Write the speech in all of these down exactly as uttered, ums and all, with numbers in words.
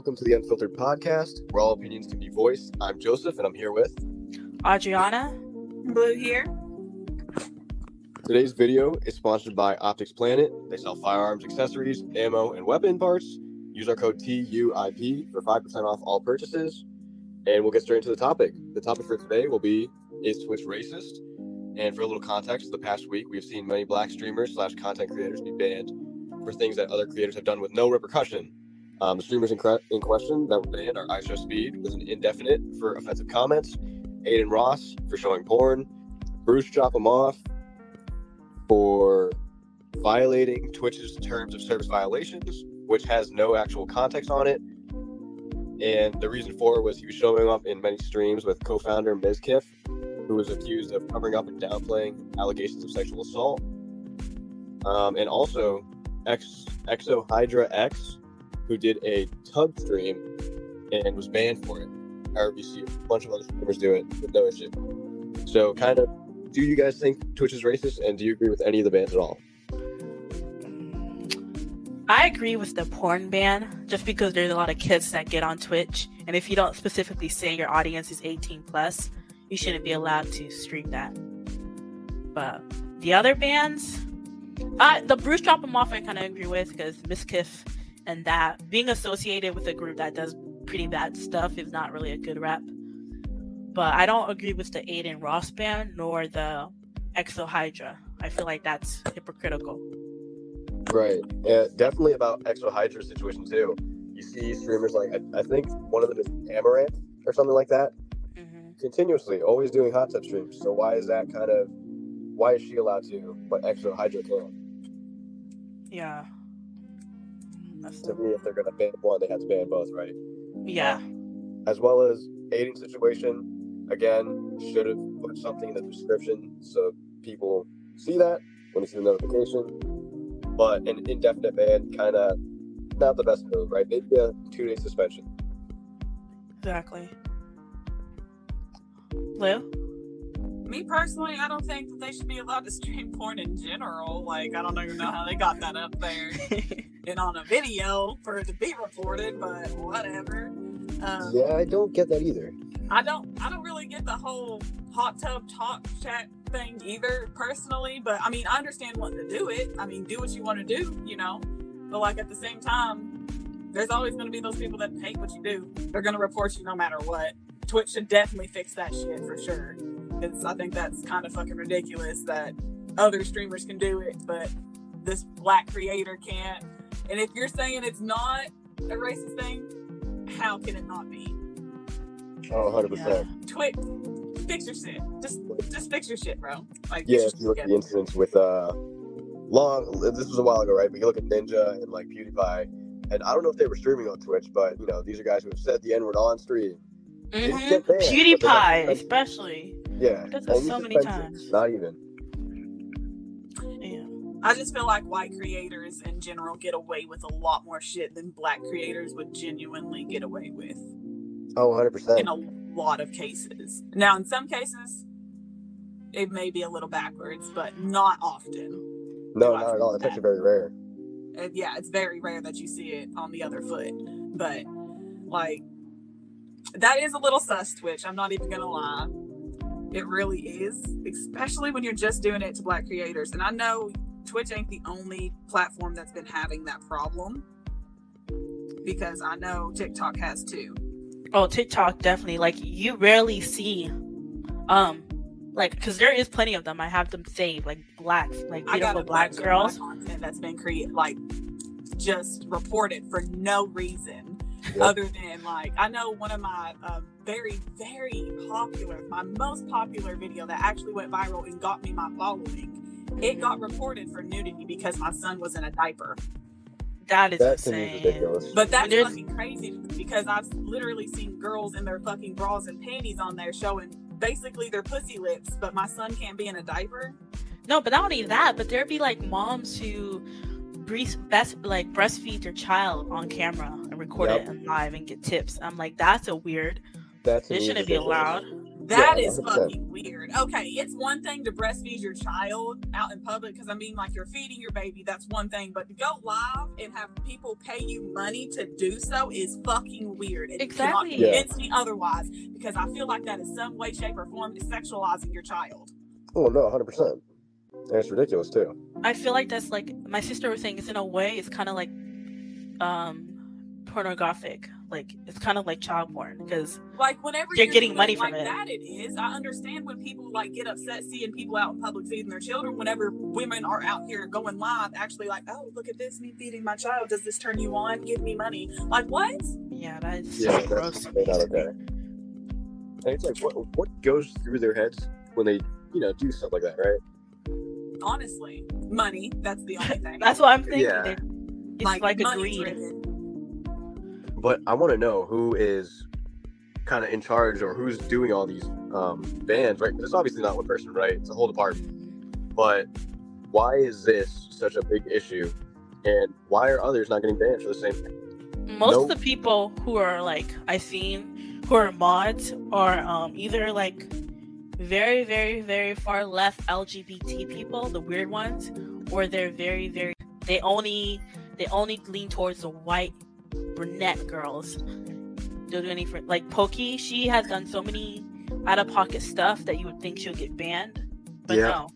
welcome to the Unfiltered Podcast, where all opinions can be voiced. I'm Joseph, and I'm here with... Adriana. Blue here. Today's video is sponsored by Optics Planet. They sell firearms, accessories, ammo, and weapon parts. Use our code T U I P for five percent off all purchases. And we'll get straight into the topic. The topic for today will be, is Twitch racist? And for a little context, the past week, we've seen many black streamers slash content creators be banned for things that other creators have done with no repercussion. Um, the streamers in, cre- in question that were banned are IShowSpeed with an indefinite for offensive comments, Adin Ross for showing porn, Bruce Chop Him Off for violating Twitch's terms of service violations, which has no actual context on it. And the reason for was he was showing up in many streams with co-founder Mizkif, who was accused of covering up and downplaying allegations of sexual assault. Um, and also Ex- Exo Hydrax, who did a tug stream and was banned for it. However, you see a bunch of other streamers do it with no issue. So kind of, do you guys think Twitch is racist, and do you agree with any of the bans at all? I agree with the porn ban, just because there's a lot of kids that get on Twitch, and if you don't specifically say your audience is eighteen plus, you shouldn't be allowed to stream that. But the other bans, uh, the Bruce Chop Him Off I kind of agree with, because Mizkif and that being associated with a group that does pretty bad stuff is not really a good rep. But I don't agree with the Adin Ross ban nor the Exo Hydra. I feel like that's hypocritical. Right. Yeah, definitely about Exo Hydra's situation too. You see streamers like, I, I think one of them is Amaranth or something like that. Mm-hmm. Continuously, always doing hot tub streams. So why is that kind of, why is she allowed to, but Exo Hydra can't? Yeah. That's to me, if they're going to ban one, they have to ban both, right? Yeah. Um, as well as Adin's situation, again, should have put something in the description so people see that when they see the notification. But an indefinite ban, kind of not the best move, right? Maybe a two-day suspension. Exactly. Lou? Me personally, I don't think that they should be allowed to stream porn in general. Like, I don't even know how they got that up there. And on a video for it to be reported, but whatever. Um, yeah, I don't get that either. I don't. I don't really get the whole hot tub talk chat thing either, personally. But I mean, I understand wanting to do it. I mean, do what you want to do, you know. But like at the same time, there's always going to be those people that hate what you do. They're going to report you no matter what. Twitch should definitely fix that shit for sure. Because I think that's kind of fucking ridiculous that other streamers can do it, but this black creator can't. And if you're saying it's not a racist thing, how can it not be? Oh, one hundred percent. Yeah. Twitch, fix your shit. Just just fix your shit, bro. Like, yeah, if you look at the incidents with, uh, long, this was a while ago, right? But you look at Ninja and, like, PewDiePie, and I don't know if they were streaming on Twitch, but, you know, these are guys who have said the N-word on stream. Mm-hmm. Banned, PewDiePie, especially. Yeah. That's so many times. Not even. I just feel like white creators in general get away with a lot more shit than black creators would genuinely get away with. Oh, one hundred percent. In a lot of cases. Now, in some cases, it may be a little backwards, but not often. No, not at all. It's actually very rare. And yeah, it's very rare that you see it on the other foot. But, like, that is a little sus, Twitch. I'm not even going to lie. It really is. Especially when you're just doing it to black creators. And I know Twitch ain't the only platform that's been having that problem, because I know TikTok has too. Oh, TikTok definitely. Like, you rarely see, um, like, because there is plenty of them. I have them saved, like blacks, like beautiful black girls. Content that's been created, like, just reported for no reason yep. other than, like, I know one of my uh, very, very popular, my most popular video that actually went viral and got me my following. It got reported for nudity because my son was in a diaper. That is that insane. Ridiculous. But that's There's... fucking crazy, because I've literally seen girls in their fucking bras and panties on there showing basically their pussy lips, but my son can't be in a diaper. No, but not only that, but there'd be like moms who breast, best, like breastfeed their child on camera and record yep. it live and get tips. I'm like, that's a weird. That's it shouldn't ridiculous. Be allowed. That yeah, is one hundred percent fucking weird. Okay, it's one thing to breastfeed your child out in public, because I mean, like, you're feeding your baby, that's one thing, but to go live and have people pay you money to do so is fucking weird. It exactly. Cannot convince yeah. me otherwise, because I feel like that is some way, shape, or form is sexualizing your child. Oh no, one hundred percent. And it's ridiculous too. I feel like that's like my sister was saying. It's in a way, it's kind of like, um, pornographic. Like, it's kind of like child porn, because like whenever you're, you're getting money like from it. That it is. I understand when people like get upset seeing people out in public feeding their children. Whenever women are out here going live, actually like, oh, look at this, me feeding my child. Does this turn you on? Give me money. Like what? Yeah, that is yeah, so gross. That's not okay. And it's like, what what goes through their heads when they, you know, do stuff like that, right? Honestly, money. That's the only thing. That's what I'm thinking. Yeah. It's like, like a greed. Driven. But I want to know who is kind of in charge, or who's doing all these um, bans, right? It's obviously not one person, right? It's a whole department. But why is this such a big issue? And why are others not getting banned for the same thing? Most nope. of the people who are like, I've seen, who are mods, are um, either like very, very, very far left L G B T people, the weird ones, or they're very, very, they only, they only lean towards the white brunette girls. Don't do any for like Pokey. She has done so many out of pocket stuff that you would think she'll get banned, but yeah. no.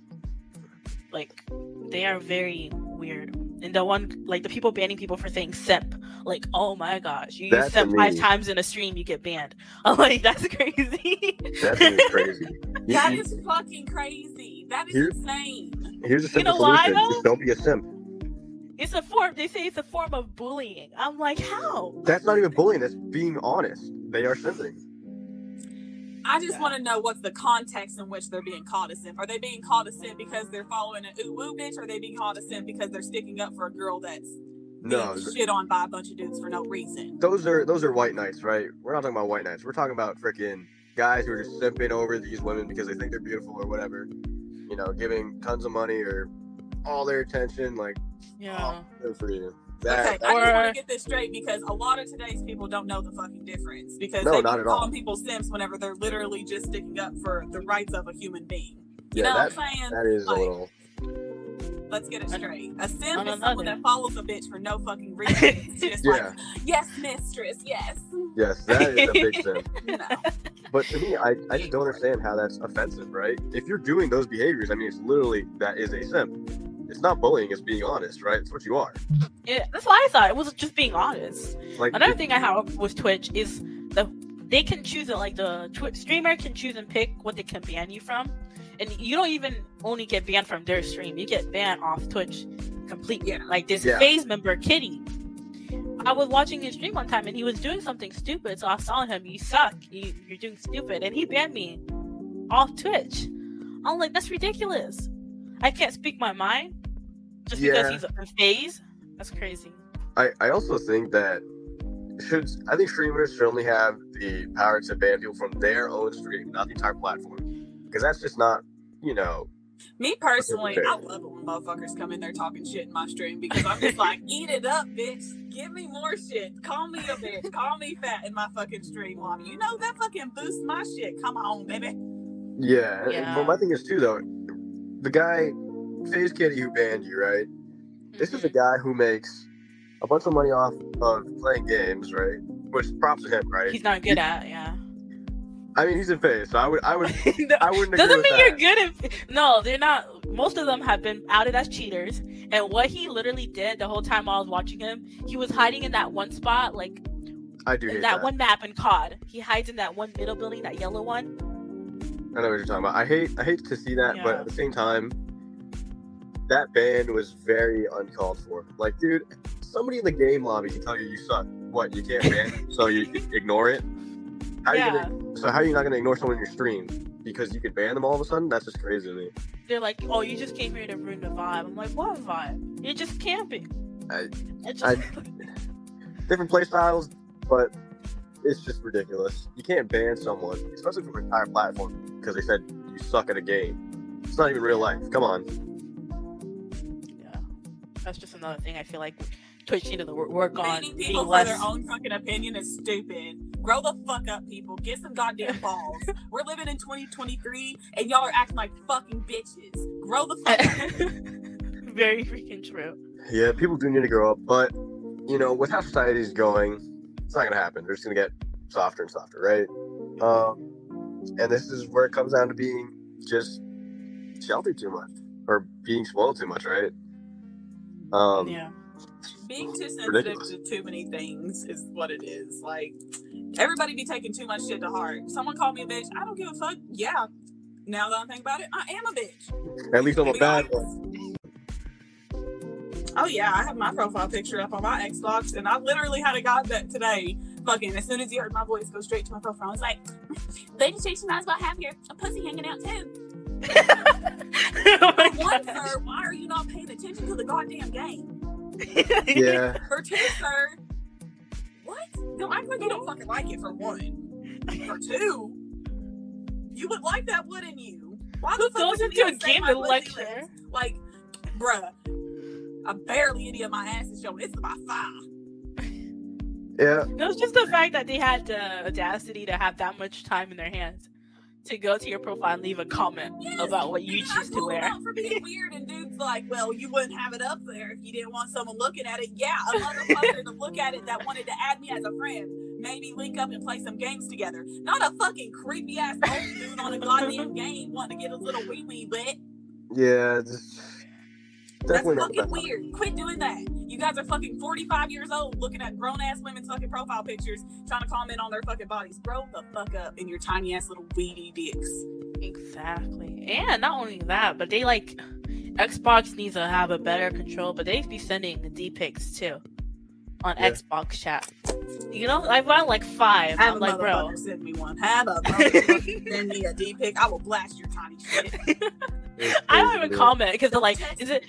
Like, they are very weird. And the one, like the people banning people for saying simp, like, oh my gosh, you use simp five times in a stream, you get banned. I'm like, that's crazy. That is crazy. That is fucking crazy. That is here's, insane. Here's a simple you know why, solution. Just don't be a simp. It's a form, they say it's a form of bullying. I'm like, how? That's not even bullying, that's being honest. They are simping. I just yeah. want to know what's the context in which they're being called a simp. Are they being called a simp because they're following an ooh-woo bitch? Or are they being called a simp because they're sticking up for a girl that's no, being shit on by a bunch of dudes for no reason? Those are those are white knights, right? We're not talking about white knights. We're talking about freaking guys who are just simping over these women because they think they're beautiful or whatever. You know, giving tons of money or all their attention, like, yeah. Oh, for you. That, okay, that, I just want to get this straight, because a lot of today's people don't know the fucking difference, because no, they not at all. Calling people simps whenever they're literally just sticking up for the rights of a human being. You yeah, know that, what I'm saying? That is like, a little. Let's get it straight. A simp is someone that follows a bitch for no fucking reason. It's just yeah. like, yes, mistress, yes. Yes, that is a big simp. No. But to me, I, I just don't understand how that's offensive, right? If you're doing those behaviors, I mean, it's literally, that is a simp. It's not bullying, it's being honest, right? It's what you are. Yeah, that's what I thought. It was just being honest. Like, another it, thing I have with Twitch is the they can choose it, like the Twitch streamer can choose and pick what they can ban you from. And you don't even only get banned from their stream. You get banned off Twitch completely. Yeah. Like this yeah. FaZe member, Kitty. I was watching his stream one time and he was doing something stupid. So I was telling him, you suck. You, you're doing stupid. And he banned me off Twitch. I'm like, that's ridiculous. I can't speak my mind. Just yeah. because he's a phase, that's crazy. I, I also think that should I think streamers should only have the power to ban people from their own stream, not the entire platform, because that's just not, you know. Me personally, I love it when motherfuckers come in there talking shit in my stream, because I'm just like, eat it up, bitch. Give me more shit. Call me a bitch. Call me fat in my fucking stream. Mom. You know that fucking boosts my shit. Come on, baby. Yeah. yeah. Well, my thing is too though, the guy. FaZe Kitty who banned you, right? Mm-hmm. This is a guy who makes a bunch of money off of playing games, right? Which props to him, right? He's not good he, at, yeah. I mean, he's in FaZe, so I would, I would, no, I wouldn't. Doesn't agree mean with you're that. Good at. No, they're not. Most of them have been outed as cheaters, and what he literally did the whole time I was watching him, he was hiding in that one spot, like I do hate that, that one map in C O D. He hides in that one middle building, that yellow one. I know what you're talking about. I hate, I hate to see that, yeah. but at the same time. That ban was very uncalled for. Like, dude, somebody in the game lobby can tell you you suck. What, you can't ban? So you ignore it? How yeah. you gonna, so how are you not going to ignore someone in your stream? Because you could ban them all of a sudden? That's just crazy to me. They're like, oh, you just came here to ruin the vibe. I'm like, what vibe? You're just camping. I, just... I, different play styles, but it's just ridiculous. You can't ban someone, especially from an entire platform, because they said you suck at a game. It's not even real life. Come on. That's just another thing I feel like Twitch needed to work on. Hating people for their own fucking opinion is stupid. Grow the fuck up, people. Get some goddamn balls. We're living in twenty twenty-three and y'all are acting like fucking bitches. Grow the fuck up. Very freaking true. Yeah, people do need to grow up, but you know, with how society is going, it's not gonna happen. They're just gonna get softer and softer, right? Um, and this is where it comes down to being just sheltered too much or being spoiled too much, right? Um, yeah. Being too sensitive ridiculous. to too many things is what it is. Like, everybody be taking too much shit to heart. Someone called me a bitch. I don't give a fuck. Yeah. Now that I think about it, I am a bitch. At least I'm a bad one. Oh, yeah. I have my profile picture up on my Xbox, and I literally had a guy that today. Fucking, as soon as he heard my voice go straight to my profile, I was like, they just changed my eyes about half here. A pussy hanging out, too. Oh my One, gosh. Sir, why are you not paying attention to the goddamn game? Yeah. For two, sir, what? No, I like you don't fucking like it, for one. For two, you would like that, wouldn't you? Why the fuck would you say my pussy lips? Like, bruh, I barely any of my ass is showing. It's my thigh. Yeah. No, it's just the fact that they had the audacity to have that much time in their hands to go to your profile and leave a comment yes, about what you choose to wear. Out for being weird, and dudes like, well, you wouldn't have it up there if you didn't want someone looking at it. Yeah, a motherfucker to look at it that wanted to add me as a friend, maybe link up and play some games together. Not a fucking creepy ass old dude on a goddamn game wanting to get his little wee wee wet. Yeah, just. Definitely That's fucking weird. Funny. Quit doing that. You guys are fucking forty-five years old looking at grown-ass women's fucking profile pictures trying to comment on their fucking bodies. Grow the fuck up in your tiny-ass little weedy dicks. Exactly. And not only that, but they, like, Xbox needs to have a better control, but they be sending the D-pics, too, on yeah. Xbox chat. You know, I've got, like, five. Have I'm a like, bro. Send me one. Have a motherfucker send me a D-pic. I will blast your tiny shit. I don't even comment, because they're like, is it...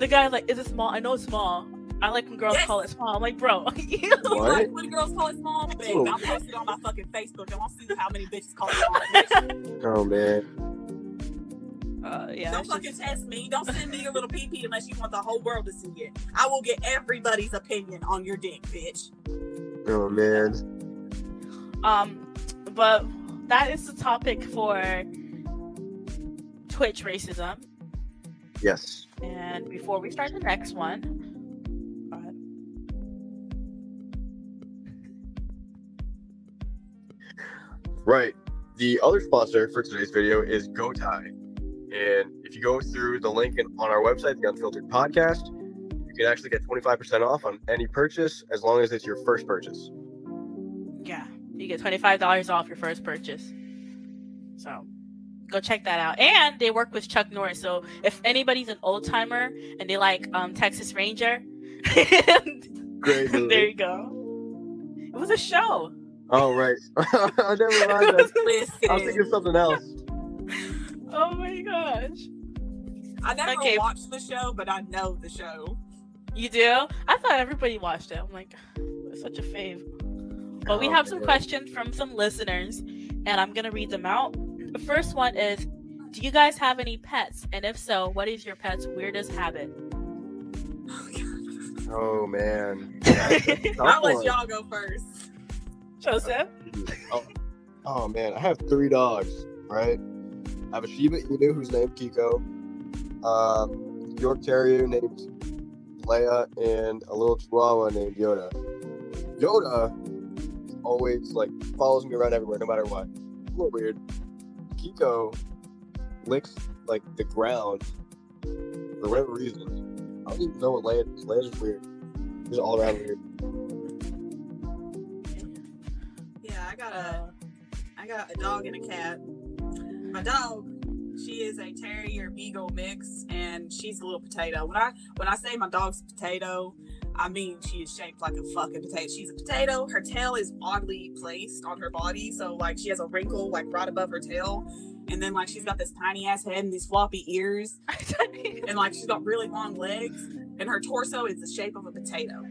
The guy's like, is it small? I know it's small. I like when girls yes. call it small. I'm like, bro. You like when girls call it small? Babe, I'll post it on my fucking Facebook and I'll see how many bitches call it small. Oh, man. Uh, yeah, Don't fucking just... test me. Don't send me your little pee-pee unless you want the whole world to see it. I will get everybody's opinion on your dick, bitch. Oh, man. Um, but that is the topic for Twitch racism. Yes. And before we start the next one, go ahead. Right. The other sponsor for today's video is GoTie. And if you go through the link in, on our website, the Unfiltered Podcast, you can actually get twenty-five percent off on any purchase as long as it's your first purchase. Yeah. You get twenty-five dollars off your first purchase. So... go check that out. And they work with Chuck Norris. So if anybody's an old timer and they like um, Texas Ranger, great movie. There you go. It was a show. Oh, right. I never mind that. I was thinking of something else. Oh my gosh. I never okay. watched the show, but I know the show. You do? I thought everybody watched it. I'm like, it's such a fave. But we oh, have some man. questions from some listeners, and I'm going to read them out. The first one is, do you guys have any pets? And if so, what is your pet's weirdest habit? Oh, man. I'll let y'all go first. Joseph? Oh, oh, man. I have three dogs, right? I have a Shiba Inu who's named Kiko, uh, York Terrier named Leia, and a little Chihuahua named Yoda. Yoda always, like, follows me around everywhere, no matter what. A little weird. Kiko licks, like, the ground for whatever reason. I don't even know what Leia is. Leia's just weird. He's all around weird. Yeah, I got a, I got a dog and a cat. My dog, she is a terrier beagle mix, and she's a little potato. When I when I say my dog's potato, I mean she is shaped like a fucking potato. She's a potato. Her tail is oddly placed on her body, so like she has a wrinkle like right above her tail, and then like she's got this tiny ass head and these floppy ears, and like she's got really long legs, and her torso is the shape of a potato.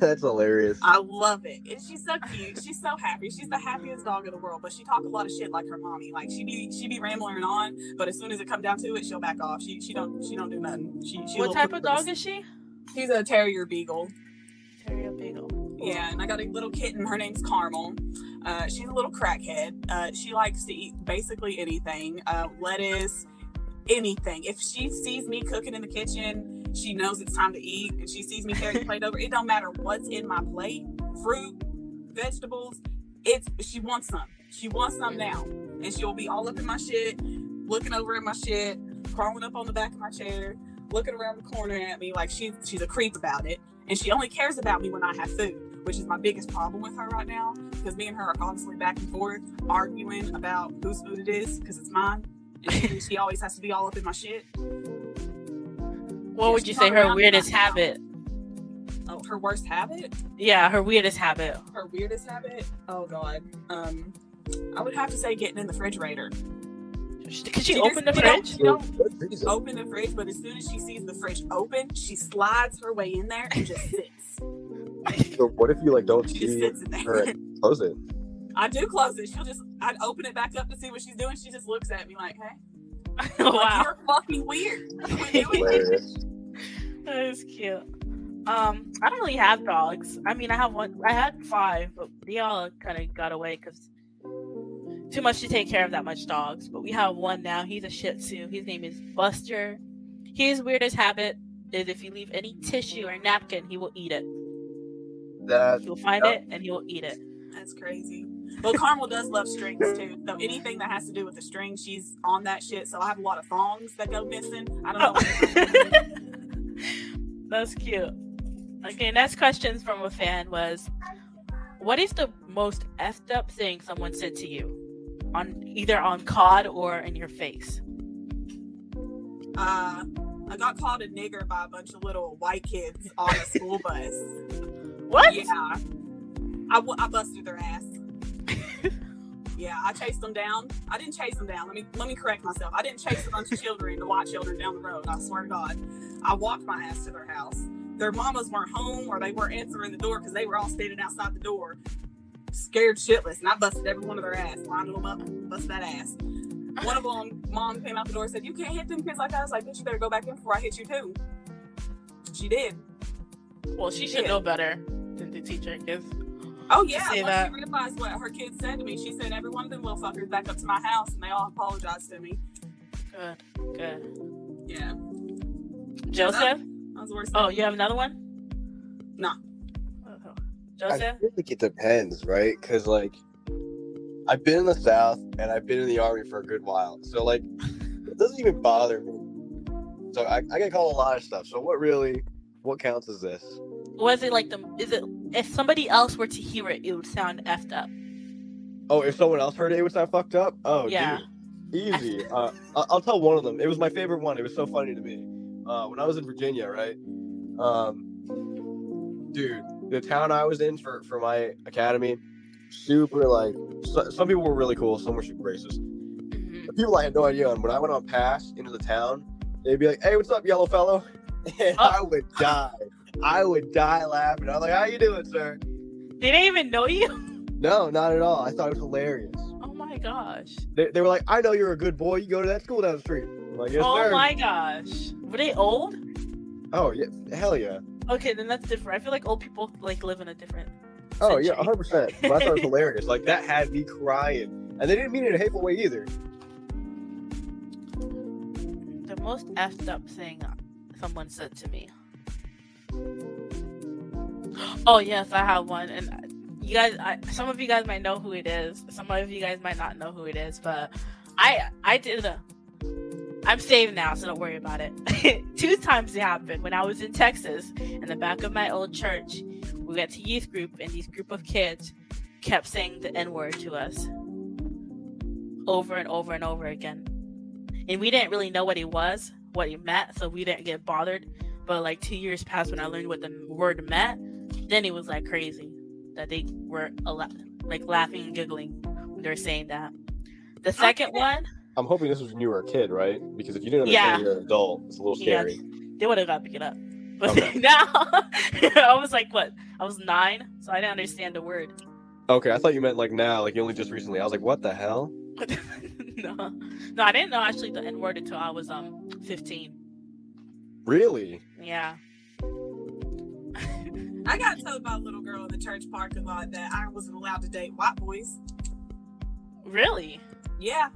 That's hilarious. I love it. And she's so cute. She's so happy. She's the happiest dog in the world, but she talk a lot of shit like her mommy. Like she be she be rambling on, but as soon as it come down to it, she'll back off. She she don't she don't do nothing. She, she what type of dog is she? She's a terrier beagle. Yeah, and I got a little kitten. Her name's Carmel. Uh, she's a little crackhead. Uh, she likes to eat basically anything. Uh, lettuce, anything. If she sees me cooking in the kitchen, she knows it's time to eat. And she sees me carrying the plate over. It don't matter what's in my plate. Fruit, vegetables. It's she wants some. She wants some now. And she'll be all up in my shit, looking over at my shit, crawling up on the back of my chair, looking around the corner at me like she, she's a creep about it. And she only cares about me when I have food, which is my biggest problem with her right now, because me and her are constantly back and forth arguing about whose food it is, because it's mine. And she always has to be all up in my shit. What yeah, would you say her weirdest habit? Oh, her worst habit? Yeah, her weirdest habit. Her weirdest habit? Oh, God. Um, I would have to say getting in the refrigerator. Can she, she open just, the fridge? She don't, she don't open the fridge, but as soon as she sees the fridge open, she slides her way in there and just sits. So what if you like don't see her and close it? I do close it. She'll just I'd open it back up to see what she's doing. She just looks at me like, "Hey, oh, like, wow, you're fucking weird." That is cute. Um, I don't really have dogs. I mean, I have one. I had five, but they all kind of got away because. Too much to take care of that much dogs, but we have one now. He's a Shih Tzu. His name is Buster. His weirdest habit is if you leave any tissue or napkin, he will eat it. That, he'll find yeah. it and he will eat it. That's crazy. Well, Carmel does love strings too. So anything that has to do with the string, she's on that shit. So I have a lot of thongs that go missing. I don't know. Oh. That's cute. Okay, next questions from a fan was, what is the most effed up thing someone said to you? On either on C O D or in your face. Uh, I got called a nigger by a bunch of little white kids on a school bus. What? Yeah, I, I busted their ass. Yeah, I chased them down. I didn't chase them down. Let me let me correct myself. I didn't chase a bunch of children, the white children, down the road. I swear to God, I walked my ass to their house. Their mamas weren't home or they weren't answering the door because they were all standing outside the door. Scared shitless, and I busted every one of their ass, lined them up, busted that ass. One of them, mom came out the door and said, "You can't hit them kids like that." I was like, "Bitch, you better go back in before I hit you too." She did. Well, she, she should did. know better than the teacher, because. Oh yeah, once that. she realized what her kids said to me, she said every one of them little fuckers back up to my house, and they all apologized to me. Good, good. Yeah. Joseph. That was the worst oh, thing. You have another one? No. Nah. Joseph? I feel like it depends, right? Because, like, I've been in the South and I've been in the Army for a good while. So, like, it doesn't even bother me. So, I, I get called a lot of stuff. So, what really, what counts is this? Was it like the, is it, if somebody else were to hear it, it would sound effed up? Oh, if someone else heard it, it would sound fucked up? Oh, yeah. Dude. Easy. uh, I'll tell one of them. It was my favorite one. It was so funny to me. Uh, when I was in Virginia, right? Um, dude. The town I was in for, for my academy, super, like, so, some people were really cool, some were super racist. Mm-hmm. The people I had no idea on, when I went on pass into the town, they'd be like, "Hey, what's up, yellow fellow?" And oh. I would die. I would die laughing. I was like, "How you doing, sir?" They didn't even know you? No, not at all. I thought it was hilarious. Oh, my gosh. They, they were like, "I know you're a good boy. You go to that school down the street." I'm like, "Yes, oh, sir." My gosh. Were they old? Oh, yeah. Hell yeah. Okay, then that's different. I feel like old people, like, live in a different Oh, century. Yeah, one hundred percent. But I thought it was hilarious. Like, that had me crying. And they didn't mean it in a hateful way either. The most effed up thing someone said to me. Oh, yes, I have one. And you guys, I, some of you guys might know who it is. Some of you guys might not know who it is. But I, I did a... I'm saved now, so don't worry about it. Two times it happened. When I was in Texas, in the back of my old church, we went to youth group, and these group of kids kept saying the N-word to us over and over and over again. And we didn't really know what it was, what it meant, so we didn't get bothered. But like two years passed when I learned what the word meant, then it was like crazy that they were like laughing and giggling when they were saying that. The second okay. one... I'm hoping this was when you were a kid, right? Because if you didn't understand yeah. you're an adult, it's a little scary. Yeah. They would have got to pick it up. But okay. now, I was like, what? I was nine, so I didn't understand the word. Okay, I thought you meant like now, like you only just recently. I was like, what the hell? no, no, I didn't know actually the N-word until I was um fifteen. Really? Yeah. I got told by a little girl in the church parking lot that I wasn't allowed to date white boys. Really? Yeah.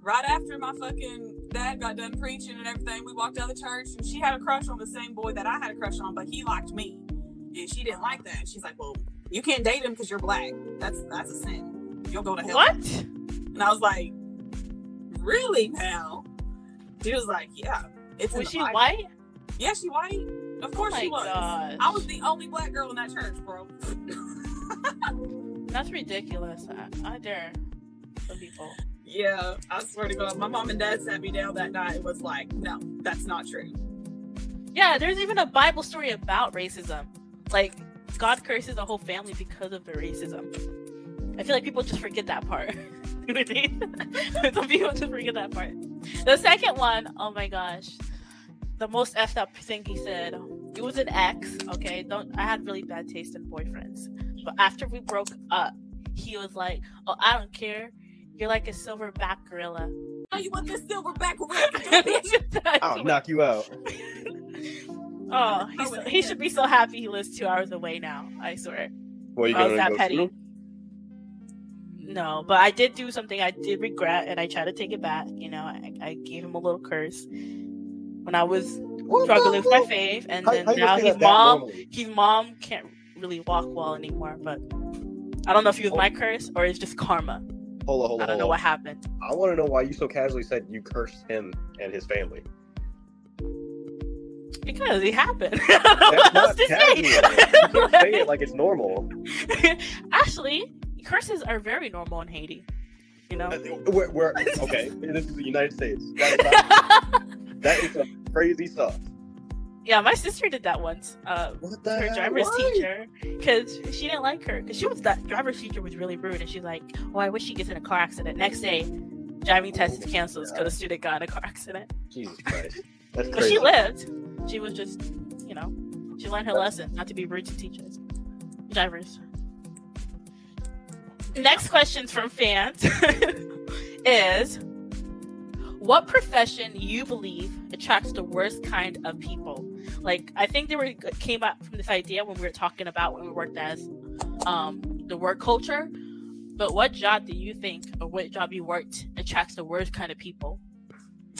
Right after my fucking dad got done preaching and everything, we walked out of the church, and she had a crush on the same boy that I had a crush on, but he liked me. And she didn't like that. And she's like, well, you can't date him because you're black. That's that's a sin. You'll go to hell. What? And I was like, really now? She was like, yeah. It's was she Bible. White? Yeah, she white. Of course oh she was. Gosh. I was the only black girl in that church, bro. That's ridiculous. I, I dare some people. Yeah, I swear to God. My mom and dad sat me down that night and was like, no, that's not true. Yeah, there's even a Bible story about racism. Like, God curses a whole family because of the racism. I feel like people just forget that part. Some people just forget that part. The second one, oh my gosh. The most effed up thing he said. It was an ex, okay? Don't I had really bad taste in boyfriends. But after we broke up, he was like, oh, I don't care. You're like a silverback gorilla. Oh, you want this silverback gorilla? I'll knock you out. Oh, he's, oh he should be so happy he lives two hours away now. I swear. Well, you I was that petty. No, but I did do something I did regret, and I tried to take it back. You know, I, I gave him a little curse when I was well, struggling well, well. with my faith, and how, then how now his mom, normally? his mom can't really walk well anymore. But I don't know if it was oh. my curse or it's just karma. Hold on, hold on. I don't know on. what happened. I want to know why you so casually said you cursed him and his family. Because it happened. That's not casual. You can't say it like it's normal. Actually, curses are very normal in Haiti. You know, we're, we're okay. This is the United States. That is, not, that is some crazy stuff. Yeah, my sister did that once. Uh, what the her hell? driver's Why? teacher, because she didn't like her. Because she was that driver's teacher was really rude, and she's like, "Oh, I wish she gets in a car accident." Next day, driving test oh, is canceled because a student got in a car accident. Jesus Christ, that's crazy. But she lived. She was just, you know, she learned her that's... lesson not to be rude to teachers, drivers. Next question from fans is, what profession you believe attracts the worst kind of people? Like, I think they were came up from this idea when we were talking about when we worked as um, the work culture. But what job do you think, or what job you worked, attracts the worst kind of people?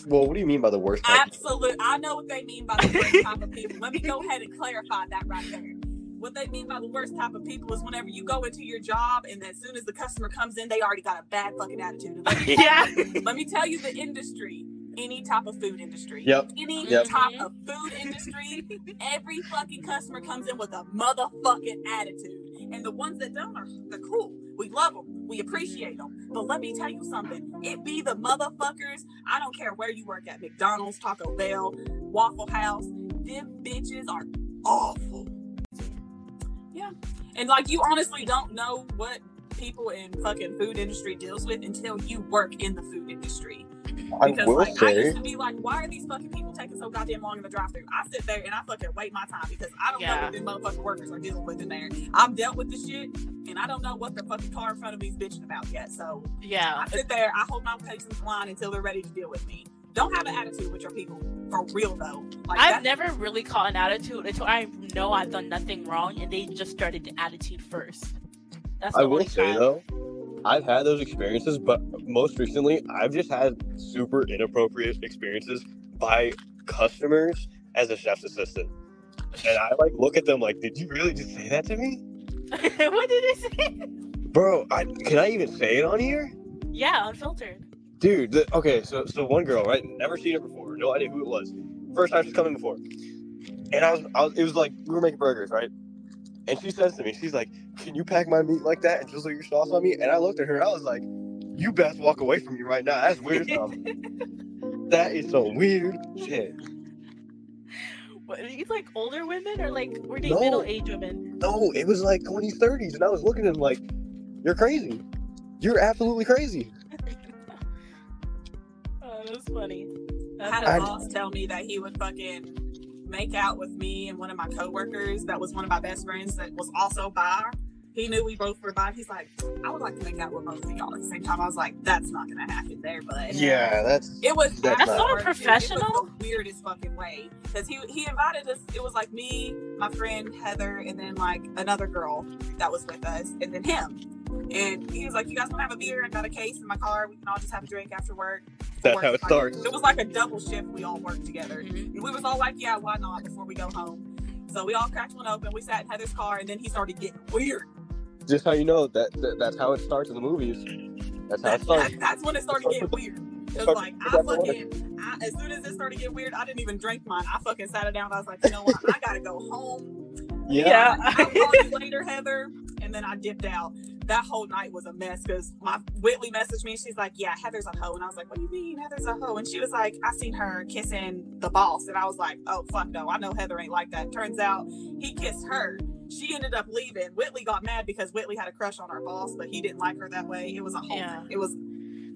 Well, what do you mean by the worst kind Absolute, of people? I know what they mean by the worst type of people. Let me go ahead and clarify that right there. What they mean by the worst type of people is whenever you go into your job and as soon as the customer comes in, they already got a bad fucking attitude. Let me, yeah. Let me tell you the industry. Any type of food industry. Yep. Any yep. type of food industry. Every fucking customer comes in with a motherfucking attitude. And the ones that don't are they're cool. We love them. We appreciate them. But let me tell you something. It be the motherfuckers. I don't care where you work at. McDonald's, Taco Bell, Waffle House. Them bitches are awful. Yeah. And like, you honestly don't know what people in fucking food industry deals with until you work in the food industry. I because will like, say, I used to be like, why are these fucking people taking so goddamn long in the drive-thru? I sit there and I fucking wait my time because I don't yeah. know what these motherfucking workers are dealing with in there. I've dealt with this shit and I don't know what the fucking car in front of me's bitching about yet. So yeah, I sit there, I hold my patient's line until they're ready to deal with me. Don't have an attitude with your people, for real though. Like, I've never really caught an attitude until I know I've done nothing wrong and they just started the attitude first. That's I will say time. though, I've had those experiences, but most recently, I've just had super inappropriate experiences by customers as a chef's assistant. And I like look at them like, did you really just say that to me? What did I say? Bro, I, can I even say it on here? Yeah, unfiltered. Dude, the, okay, so so one girl, right? Never seen her before. No idea who it was. First time she's coming before. And I was, I was, it was like, we were making burgers, right? And she says to me, she's like, can you pack my meat like that and drizzle your sauce on me? And I looked at her and I was like, you best walk away from me right now. That's weird stuff. That is some weird shit. What, are these like older women or like, were they no, middle-aged women? No, it was like twenties, thirties. And I was looking at them like, you're crazy. You're absolutely crazy. Oh, that's funny. That's I had a I, boss tell me that he would fucking... make out with me and one of my coworkers that was one of my best friends that was also bi, He knew we both were bi. He's like, I would like to make out with both of y'all at the same time. I was like, that's not going to happen there, but yeah, that's it was that's, that's not professional. It, it was the weirdest fucking way because he he invited us. It was like me, my friend Heather, and then like another girl that was with us, and then him. And he was like, you guys want to have a beer? I got a case in my car. We can all just have a drink after work. That's how it starts. It was like a double shift. We all worked together. Mm-hmm. And we was all like, yeah, why not? Before we go home. So we all cracked one open. We sat in Heather's car, and then he started getting weird. Just how you know that, that that's how it starts in the movies. That's how that's, it starts. That, that's when it started getting weird. It was like, I fucking, I, as soon as it started getting weird, I didn't even drink mine. I fucking sat it down. I was like, you know what? I gotta go home. Yeah. I'll call you later, Heather. And then I dipped out. That whole night was a mess because my Whitley messaged me. She's like, yeah, Heather's a hoe. And I was like, what do you mean Heather's a hoe? And she was like, I seen her kissing the boss. And I was like, oh, fuck no. I know Heather ain't like that. Turns out he kissed her. She ended up leaving. Whitley got mad because Whitley had a crush on our boss, but he didn't like her that way. It was a whole yeah. thing. It was...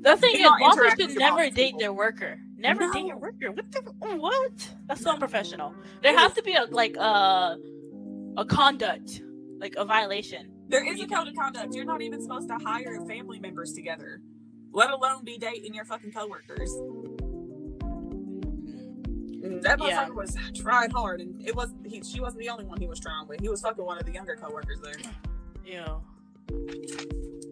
The thing is, bosses should never date people. their worker. Never no. date your worker. What? The, what? That's no. so unprofessional. There it has is, to be, a like, uh, a conduct. Like, a violation. There is a code of conduct. You're not even supposed to hire family members together, let alone be dating your fucking coworkers. That motherfucker yeah. was tried hard, and it was he, she wasn't the only one he was trying with. He was fucking one of the younger coworkers there. Yeah.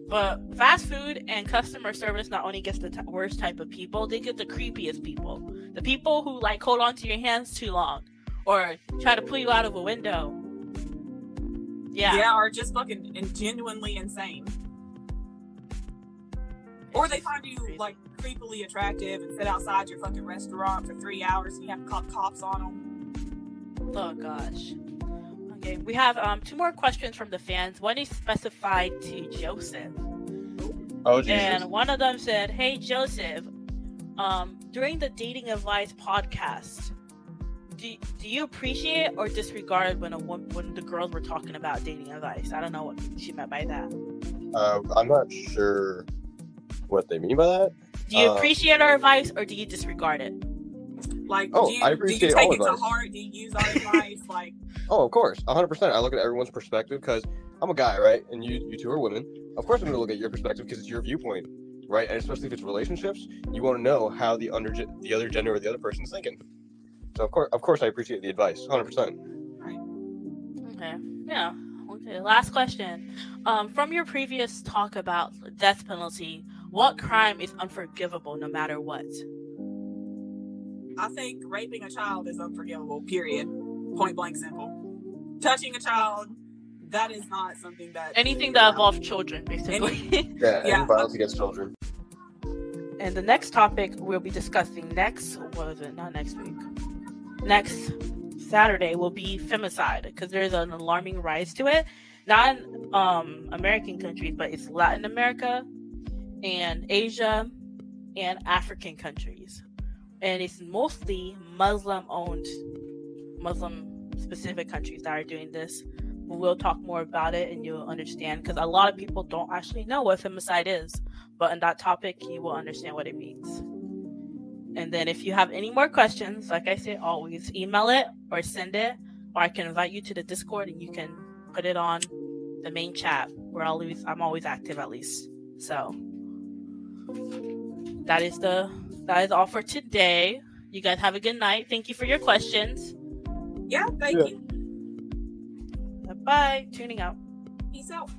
But fast food and customer service not only gets the t- worst type of people, they get the creepiest people. The people who like hold on to your hands too long, or try to pull you out of a window. Yeah. yeah, or just fucking and genuinely insane. Or they find you, like, creepily attractive and sit outside your fucking restaurant for three hours and you have to call cops on them. Oh, gosh. Okay, we have um, two more questions from the fans. One is specified to Joseph. Oh, Jesus. And one of them said, hey, Joseph, um, during the Dating of Lies podcast... Do, do you appreciate or disregard when a when the girls were talking about dating advice? I don't know what she meant by that. Uh, I'm not sure what they mean by that. Do you uh, appreciate our advice or do you disregard it? Like, oh, do you, I appreciate do you take all it advice. To heart? Do you use our advice? Like, oh, of course, one hundred percent. I look at everyone's perspective because I'm a guy, right? And you, you two are women. Of course, I'm going to look at your perspective because it's your viewpoint, right? And especially if it's relationships, you want to know how the under the other gender or the other person's thinking. So of course, of course, I appreciate the advice, one hundred percent. Right. Okay. Yeah. Okay. Last question. Um, from your previous talk about death penalty, what crime is unforgivable no matter what? I think raping a child is unforgivable. Period. Point blank, simple. Touching a child, that is not something that anything that involves children, basically. Any, yeah. yeah any violence okay. against children. And the next topic we'll be discussing next was it? Not next week. Next Saturday will be femicide because there's an alarming rise to it, not in um, American countries, but it's Latin America and Asia and African countries, and it's mostly Muslim-owned, Muslim-specific countries that are doing this. We'll talk more about it, and you'll understand because a lot of people don't actually know what femicide is, but in that topic, you will understand what it means. And then if you have any more questions, like I say, always email it or send it, or I can invite you to the Discord and you can put it on the main chat where I'll always, I'm always active at least. So that is the that is all for today. You guys have a good night. Thank you for your questions. Yeah, thank yeah. you. Bye-bye. Tuning out. Peace out.